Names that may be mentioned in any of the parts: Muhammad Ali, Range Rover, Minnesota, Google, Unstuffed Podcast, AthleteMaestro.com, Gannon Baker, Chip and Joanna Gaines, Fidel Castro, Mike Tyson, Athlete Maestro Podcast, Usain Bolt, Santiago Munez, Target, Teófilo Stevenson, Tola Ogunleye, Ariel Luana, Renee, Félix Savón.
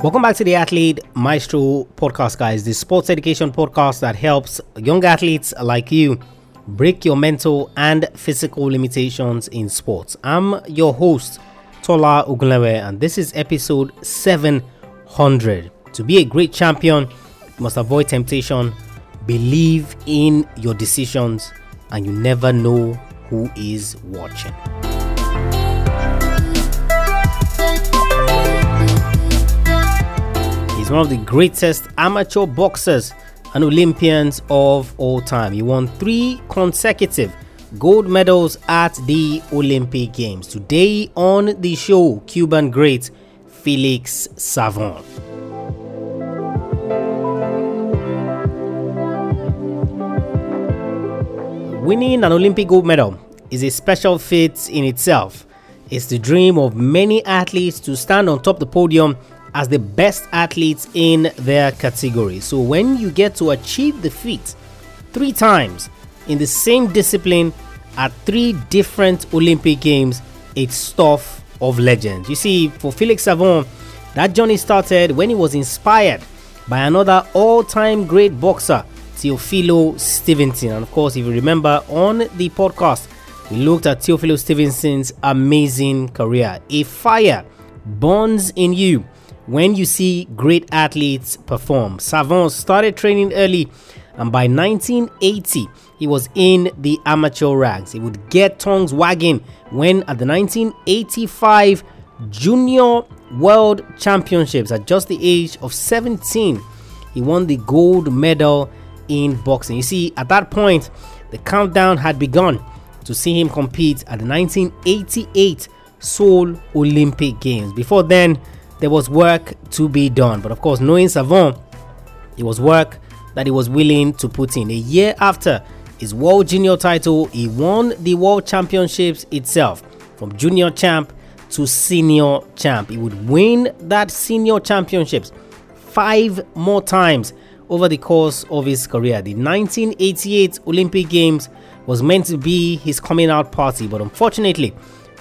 Welcome back to the Athlete Maestro Podcast, guys, the sports education podcast that helps young athletes like you break your mental and physical limitations in sports. I'm your host, Tola Ogunleye, and this is episode 700. To be a great champion, you must avoid temptation, believe in your decisions, and you never know who is watching. One of the greatest amateur boxers and Olympians of all time. He won 3 consecutive gold medals at the Olympic Games. Today on the show, Cuban great Félix Savón. Winning an Olympic gold medal is a special feat in itself. It's the dream of many athletes to stand on top of the podium as the best athletes in their category. So when you get to achieve the feat 3 times in the same discipline at 3 different Olympic Games, it's stuff of legend. You see, for Félix Savón, that journey started when he was inspired by another all-time great boxer, Teófilo Stevenson. And of course, if you remember on the podcast, we looked at Teófilo Stevenson's amazing career. A fire burns in you when you see great athletes perform. Savón started training early, and by 1980, he was in the amateur ranks. He would get tongues wagging when at the 1985 Junior World Championships, at just the age of 17, he won the gold medal in boxing. You see, at that point, the countdown had begun to see him compete at the 1988 Seoul Olympic Games. Before then, there was work to be done. But of course, knowing Savón, it was work that he was willing to put in. A year after his World Junior title, he won the World Championships itself, from Junior Champ to Senior Champ. He would win that Senior Championships 5 more times over the course of his career. The 1988 Olympic Games was meant to be his coming out party, but unfortunately,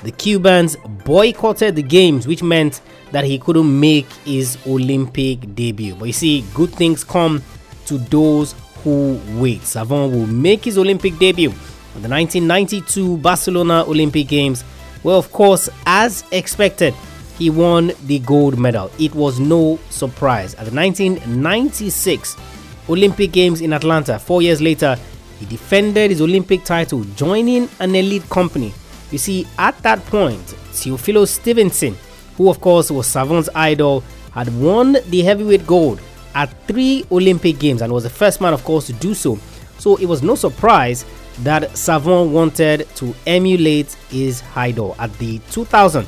the Cubans boycotted the games, which meant that he couldn't make his Olympic debut. But you see, good things come to those who wait. Savón will make his Olympic debut at the 1992 Barcelona Olympic Games, where, of course, as expected, he won the gold medal. It was no surprise. At the 1996 Olympic Games in Atlanta, 4 years later, he defended his Olympic title, joining an elite company. You see, at that point, Teófilo Stevenson, who of course was Savón's idol, had won the heavyweight gold at 3 Olympic Games and was the first man, of course, to do so. So it was no surprise that Savón wanted to emulate his idol. At the 2000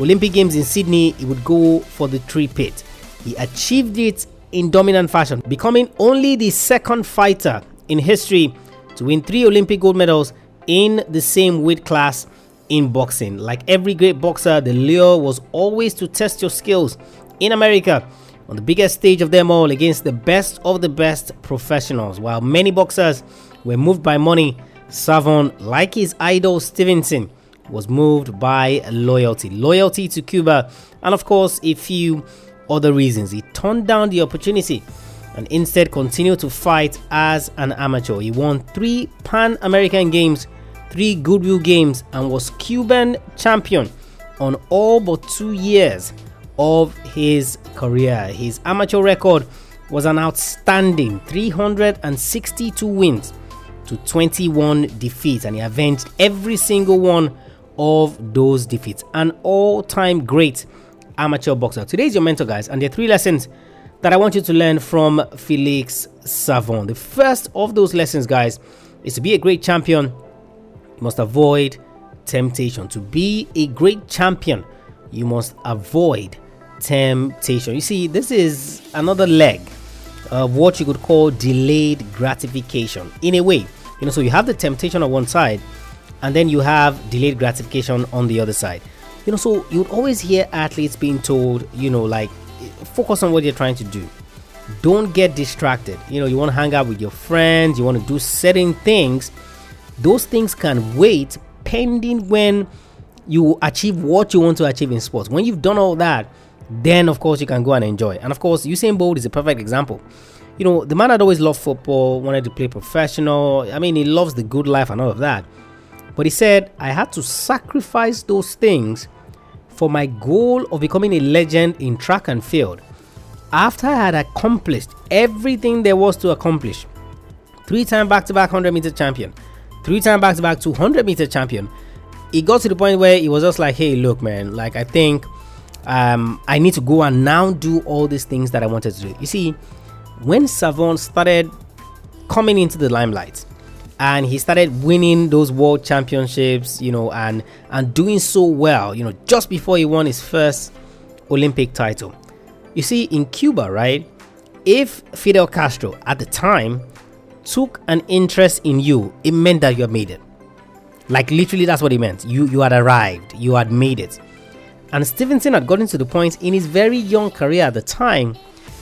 Olympic Games in Sydney, he would go for the three-peat. He achieved it in dominant fashion, becoming only the second fighter in history to win 3 Olympic gold medals in the same weight class in boxing. Like every great boxer, the lure was always to test your skills in America on the biggest stage of them all, against the best of the best professionals. While many boxers were moved by money, Savón, like his idol Stevenson, was moved by loyalty to Cuba, and of course a few other reasons. He turned down the opportunity and instead continued to fight as an amateur. He won 3 Pan-American Games, 3 Goodwill Games, and was Cuban champion on all but 2 years of his career. His amateur record was an outstanding 362 wins to 21 defeats, and he avenged every single one of those defeats. An all-time great amateur boxer. Today's your mentor, guys, and there are 3 lessons that I want you to learn from Félix Savón. The first of those lessons, guys, is to be a great champion, you must avoid temptation. To be a great champion, you must avoid temptation. You see, this is another leg of what you could call delayed gratification, in a way. You know, so you have the temptation on one side, and then you have delayed gratification on the other side. You know, so you would always hear athletes being told, you know, like, focus on what you're trying to do. Don't get distracted. You know, you want to hang out with your friends, you want to do certain things. Those things can wait, pending when you achieve what you want to achieve in sports. When you've done all that, then of course you can go and enjoy. And of course, Usain Bolt is a perfect example. You know, the man had always loved football, wanted to play professional. I mean, he loves the good life and all of that. But he said, I had to sacrifice those things for my goal of becoming a legend in track and field. After I had accomplished everything there was to accomplish, 3-time back-to-back 100-meter champion, 3-time back-to-back 200-meter champion, it got to the point where it was just like, hey, look, man, like, I think I need to go and now do all these things that I wanted to do. You see, when Savon started coming into the limelight and he started winning those world championships, you know, and doing so well, you know, just before he won his first Olympic title. You see, in Cuba, right, if Fidel Castro at the time took an interest in you, it meant that you had made it. Like, literally, that's what it meant. You had arrived, you had made it. And Stevenson had gotten to the point in his very young career at the time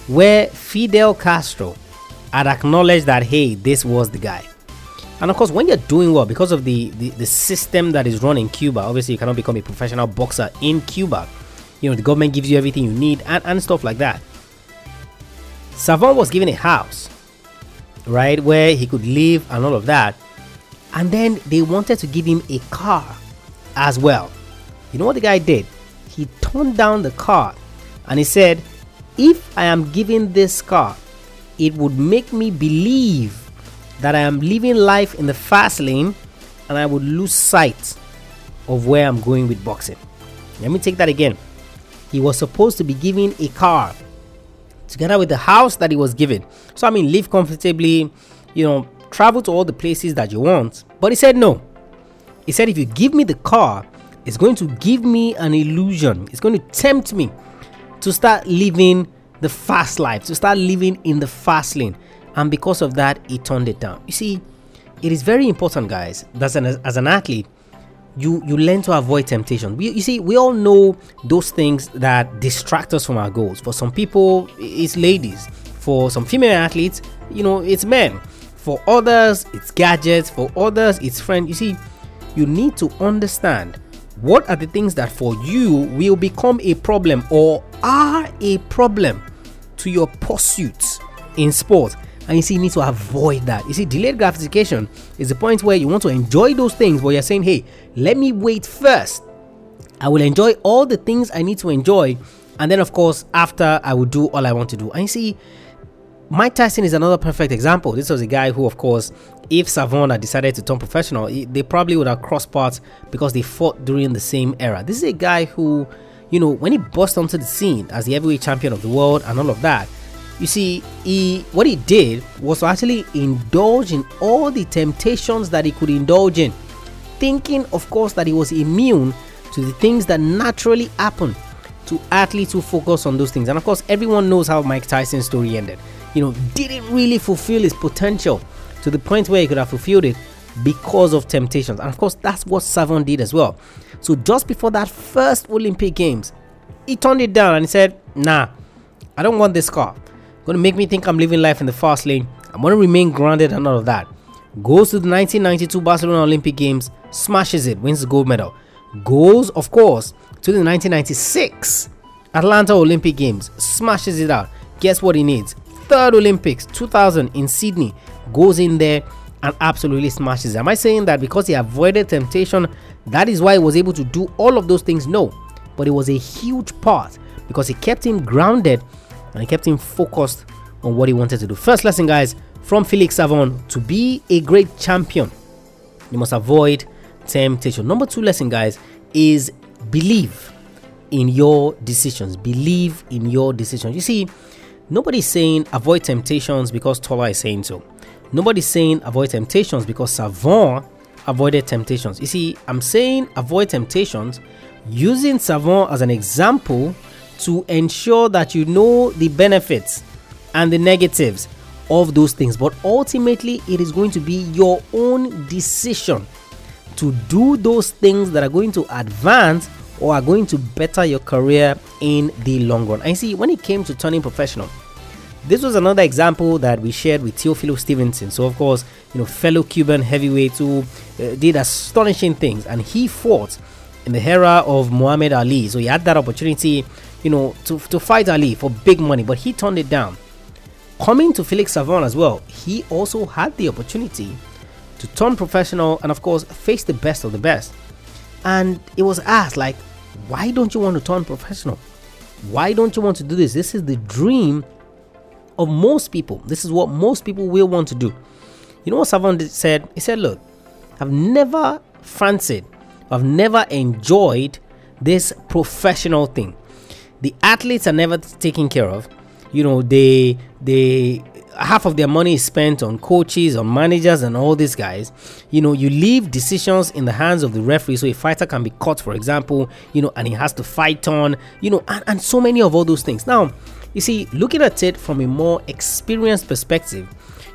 where Fidel Castro had acknowledged that, hey, this was the guy. And of course, when you're doing well, because of the system that is run in Cuba, obviously you cannot become a professional boxer in Cuba. You know, the government gives you everything you need and stuff like that. Savon was given a house, right, where he could live and all of that. And then they wanted to give him a car as well. You know what the guy did? He turned down the car and he said, if I am given this car, it would make me believe that I am living life in the fast lane and I would lose sight of where I'm going with boxing. Let me take that again. He was supposed to be given a car together with the house that he was given. So, I mean, live comfortably, you know, travel to all the places that you want. But he said no. He said, if you give me the car, it's going to give me an illusion. It's going to tempt me to start living the fast life, to start living in the fast lane. And because of that, he turned it down. You see, it is very important, guys, that as an athlete, you learn to avoid temptation. You see, we all know those things that distract us from our goals. For some people, it's ladies. For some female athletes, you know, it's men. For others, it's gadgets. For others, it's friends. You see, you need to understand what are the things that for you will become a problem or are a problem to your pursuits in sport. And you see, you need to avoid that. You see, delayed gratification is the point where you want to enjoy those things, but you're saying, hey, let me wait first. I will enjoy all the things I need to enjoy. And then, of course, after, I will do all I want to do. And you see, Mike Tyson is another perfect example. This was a guy who, of course, if Savon had decided to turn professional, they probably would have crossed paths because they fought during the same era. This is a guy who, you know, when he burst onto the scene as the heavyweight champion of the world and all of that, you see, what he did was to actually indulge in all the temptations that he could indulge in, thinking, of course, that he was immune to the things that naturally happen to athletes who focus on those things. And of course, everyone knows how Mike Tyson's story ended. You know, didn't really fulfill his potential to the point where he could have fulfilled it because of temptations. And of course, that's what Savon did as well. So just before that first Olympic Games, he turned it down and he said, nah, I don't want this car. Going to make me think I'm living life in the fast lane. I'm going to remain grounded and all of that. Goes to the 1992 Barcelona Olympic Games, smashes it, wins the gold medal. Goes, of course, to the 1996 Atlanta Olympic Games, smashes it out. Guess what he needs? Third Olympics, 2000 in Sydney, goes in there and absolutely smashes it. Am I saying that because he avoided temptation, that is why he was able to do all of those things? No, but it was a huge part because it kept him grounded and it kept him focused on what he wanted to do. First lesson, guys, from Félix Savón: to be a great champion, you must avoid temptation. Number 2 lesson, guys, is believe in your decisions. Believe in your decisions. You see, nobody's saying avoid temptations because Tola is saying so. Nobody's saying avoid temptations because Savon avoided temptations. You see, I'm saying avoid temptations using Savon as an example to ensure that you know the benefits and the negatives of those things. But ultimately, it is going to be your own decision to do those things that are going to advance or are going to better your career in the long run. And you see, when it came to turning professional, this was another example that we shared with Teófilo Stevenson. So, of course, you know, fellow Cuban heavyweight who did astonishing things, and he fought in the era of Muhammad Ali. So he had that opportunity, you know, to fight Ali for big money, but he turned it down. Coming to Félix Savón as well, he also had the opportunity to turn professional and of course face the best of the best. And it was asked, like, why don't you want to turn professional? Why don't you want to do this? This is the dream of most people. This is what most people will want to do. You know what Savón said? He said, look, I've never fancied, I've never enjoyed this professional thing. The athletes are never taken care of. You know, they half of their money is spent on coaches, on managers, and all these guys. You know, you leave decisions in the hands of the referee. So a fighter can be caught, for example, you know, and he has to fight on, you know, and so many of all those things. Now, you see, looking at it from a more experienced perspective,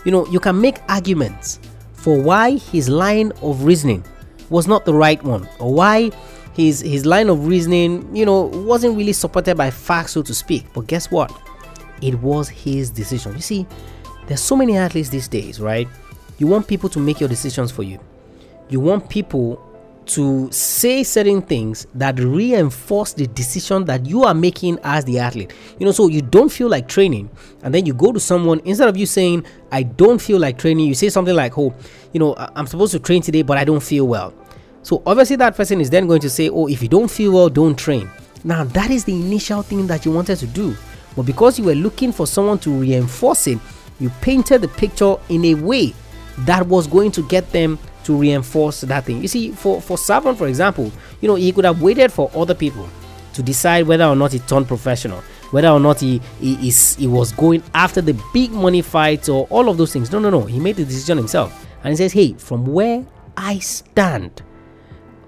you know, you can make arguments for why his line of reasoning was not the right one, or why his line of reasoning, you know, wasn't really supported by facts, so to speak. But guess what? It was his decision. You see, there's so many athletes these days, right? You want people to make your decisions for you. You want people to say certain things that reinforce the decision that you are making as the athlete. You know, so you don't feel like training, and then you go to someone, instead of you saying, I don't feel like training, you say something like, oh, you know, I'm supposed to train today, but I don't feel well. So obviously that person is then going to say, oh, if you don't feel well, don't train. Now, that is the initial thing that you wanted to do. But because you were looking for someone to reinforce it, you painted the picture in a way that was going to get them to reinforce that thing. You see, for Savón, for example, you know, he could have waited for other people to decide whether or not he turned professional, whether or not he was going after the big money fights or all of those things. No. He made the decision himself. And he says, hey, from where I stand,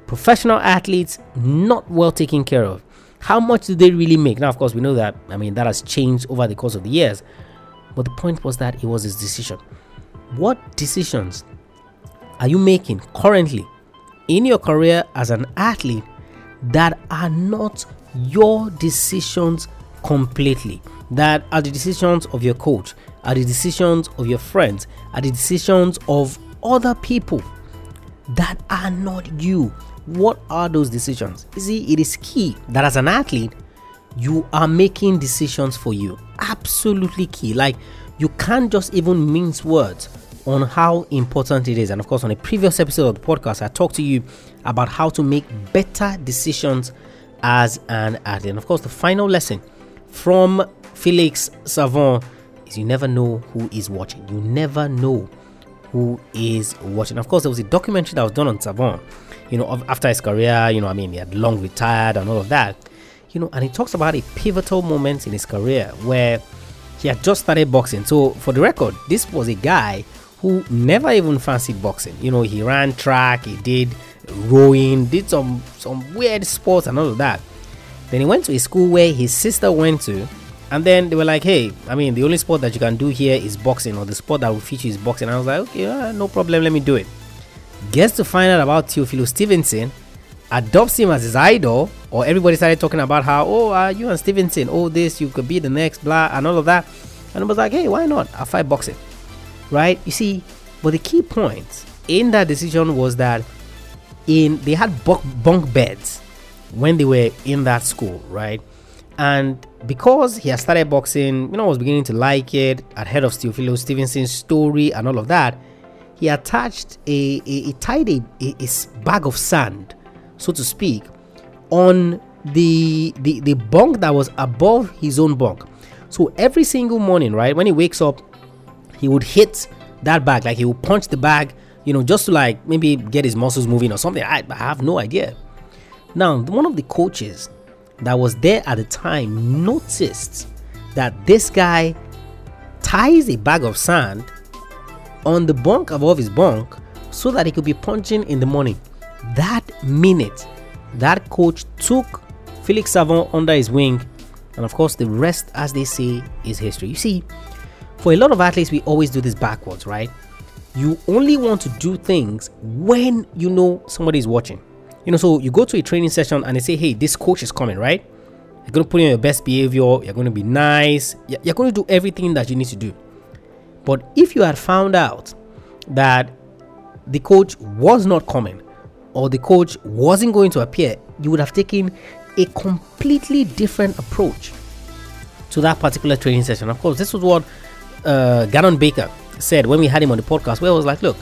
professional athletes not well taken care of. How much do they really make? Now, of course, we know that, I mean, that has changed over the course of the years. But the point was that it was his decision. What decisions are you making currently in your career as an athlete that are not your decisions completely? That are the decisions of your coach, are the decisions of your friends, are the decisions of other people that are not you. What are those decisions? You see, it is key that as an athlete, you are making decisions for you. Absolutely key. Like, you can't just even mince words on how important it is. And of course, on a previous episode of the podcast, I talked to you about how to make better decisions as an athlete. And of course, the final lesson from Félix Savón is you never know who is watching. You never know who is watching. Of course, there was a documentary that was done on Savón, you know, after his career, you know, I mean, he had long retired and all of that, you know, and he talks about a pivotal moment in his career where he had just started boxing. So for the record, this was a guy who never even fancied boxing. You know, he ran track, he did rowing, did some weird sports and all of that. Then he went to a school where his sister went to, and then they were like, hey, I mean, the only sport that you can do here is boxing, or the sport that will feature is boxing. And I was like, okay, no problem, let me do it. Gets to find out about Teófilo Stevenson, adopts him as his idol, or everybody started talking about how, oh, you and Stevenson, oh, this, you could be the next, blah, and all of that. And I was like, hey, why not? I'll fight boxing, right? You see, but the key point in that decision was that they had bunk beds when they were in that school, right? And because he had started boxing, you know, was beginning to like it, had heard of Teófilo Stevenson's story and all of that, he attached tied a bag of sand, so to speak, on the bunk that was above his own bunk. So every single morning, right, when he wakes up, he would hit that bag, like he would punch the bag, you know, just to like maybe get his muscles moving or something. I have no idea. Now, one of the coaches that was there at the time noticed that this guy ties a bag of sand on the bunk above his bunk so that he could be punching in the morning. That minute, that coach took Félix Savón under his wing, and of course the rest, as they say, is history. You see, for a lot of athletes, we always do this backwards, right? You only want to do things when you know somebody is watching. You know, so you go to a training session and they say, hey, this coach is coming, right? You're going to put in your best behavior. You're going to be nice. You're going to do everything that you need to do. But if you had found out that the coach was not coming, or the coach wasn't going to appear, you would have taken a completely different approach to that particular training session. Of course, this was what Gannon Baker said when we had him on the podcast, where I was like, look,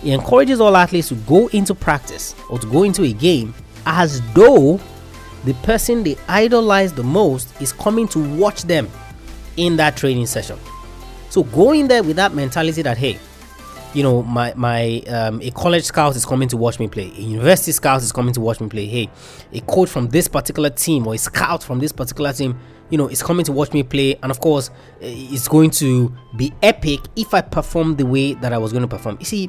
he encourages all athletes to go into practice or to go into a game as though the person they idolize the most is coming to watch them in that training session. So go in there with that mentality that, hey, you know, a college scout is coming to watch me play, a university scout is coming to watch me play, hey, a coach from this particular team or a scout from this particular team, you know, is coming to watch me play, and of course it's going to be epic if I perform the way that I was going to perform. You see,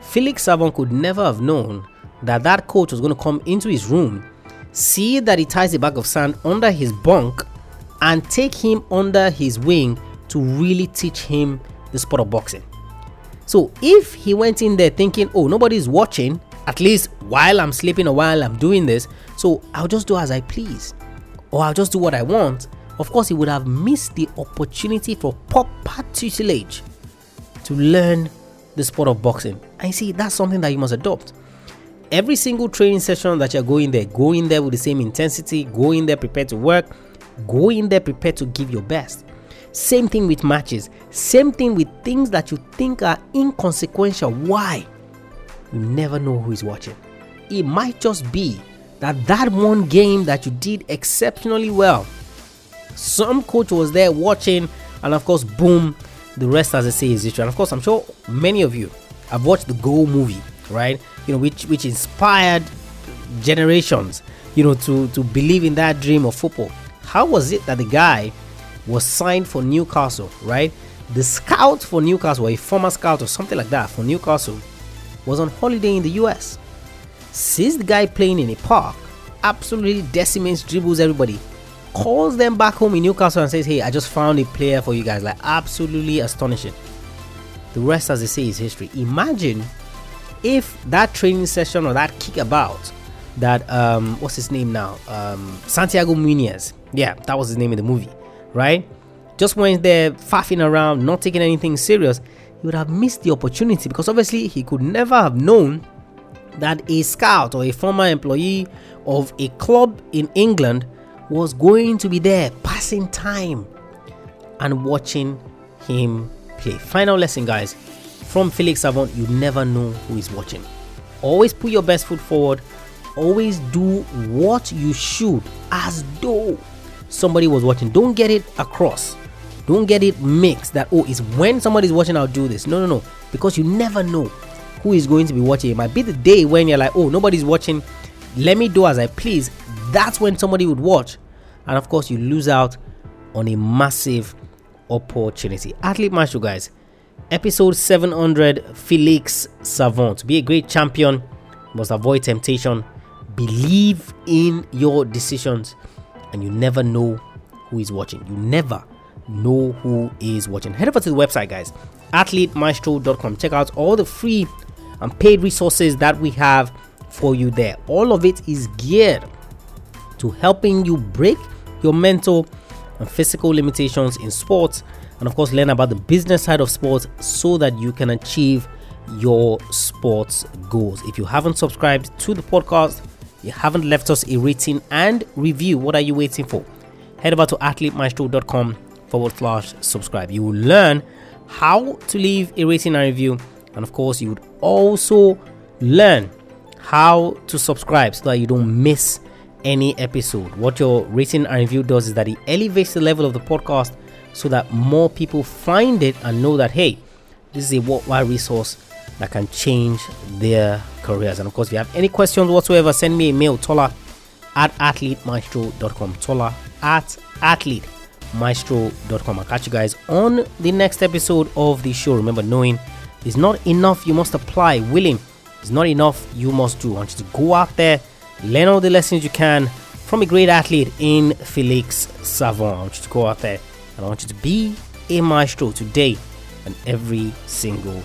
Félix Savón could never have known that that coach was going to come into his room, see that he ties a bag of sand under his bunk, and take him under his wing to really teach him the sport of boxing. So if he went in there thinking, oh, nobody's watching, at least while I'm sleeping or while I'm doing this, so I'll just do as I please, or I'll just do what I want, of course he would have missed the opportunity for proper tutelage to learn the sport of boxing. And you see, that's something that you must adopt. Every single training session that you're going there, go in there with the same intensity, go in there prepared to work, go in there prepared to give your best. Same thing with matches, same thing with things that you think are inconsequential. Why? You never know who is watching. It might just be that that one game that you did exceptionally well, some coach was there watching, and of course, boom, the rest, as I say, is history. And of course, I'm sure many of you have watched the Go movie, right? You know, which inspired generations, you know, to believe in that dream of football. How was it that the guy was signed for Newcastle, right? The scout for Newcastle, or a former scout or something like that for Newcastle, was on holiday in the US. Sees the guy playing in a park, absolutely decimates, dribbles everybody, calls them back home in Newcastle and says, hey, I just found a player for you guys. Like, absolutely astonishing. The rest, as they say, is history. Imagine if that training session or that kickabout that, what's his name now? Santiago Munez. Yeah, that was his name in the movie. Right? Just went there faffing around, not taking anything serious, he would have missed the opportunity, because obviously he could never have known that a scout or a former employee of a club in England was going to be there passing time and watching him play. Final lesson, guys, from Félix Savón: you never know who is watching. Always put your best foot forward, always do what you should as though somebody was watching. Don't get it across, don't get it mixed that, oh, it's when somebody's watching I'll do this. No, because you never know who is going to be watching. It might be the day when you're like, oh, nobody's watching, let me do as I please. That's when somebody would watch, and of course you lose out on a massive opportunity. Athlete Maestro, guys, episode 700, Félix Savón. To be a great champion, you must avoid temptation, believe in your decisions, and you never know who is watching. You never know who is watching. Head over to the website, guys, AthleteMaestro.com. Check out all the free and paid resources that we have for you there. All of it is geared to helping you break your mental and physical limitations in sports, and of course learn about the business side of sports so that you can achieve your sports goals. If you haven't subscribed to the podcast, you haven't left us a rating and review, what are you waiting for? Head over to AthleteMaestro.com/subscribe. You will learn how to leave a rating and review, and of course you would also learn how to subscribe so that you don't miss any episode. What your rating and review does is that it elevates the level of the podcast so that more people find it and know that, hey, this is a worldwide resource that can change their careers. And of course, if you have any questions whatsoever, send me a mail, Tola@AthleteMaestro.com. Tola@AthleteMaestro.com. I'll catch you guys on the next episode of the show. Remember, knowing is not enough, you must apply. Willing is not enough, you must do. I want you to go out there, learn all the lessons you can from a great athlete in Félix Savón. I want you to go out there, and I want you to be a maestro today and every single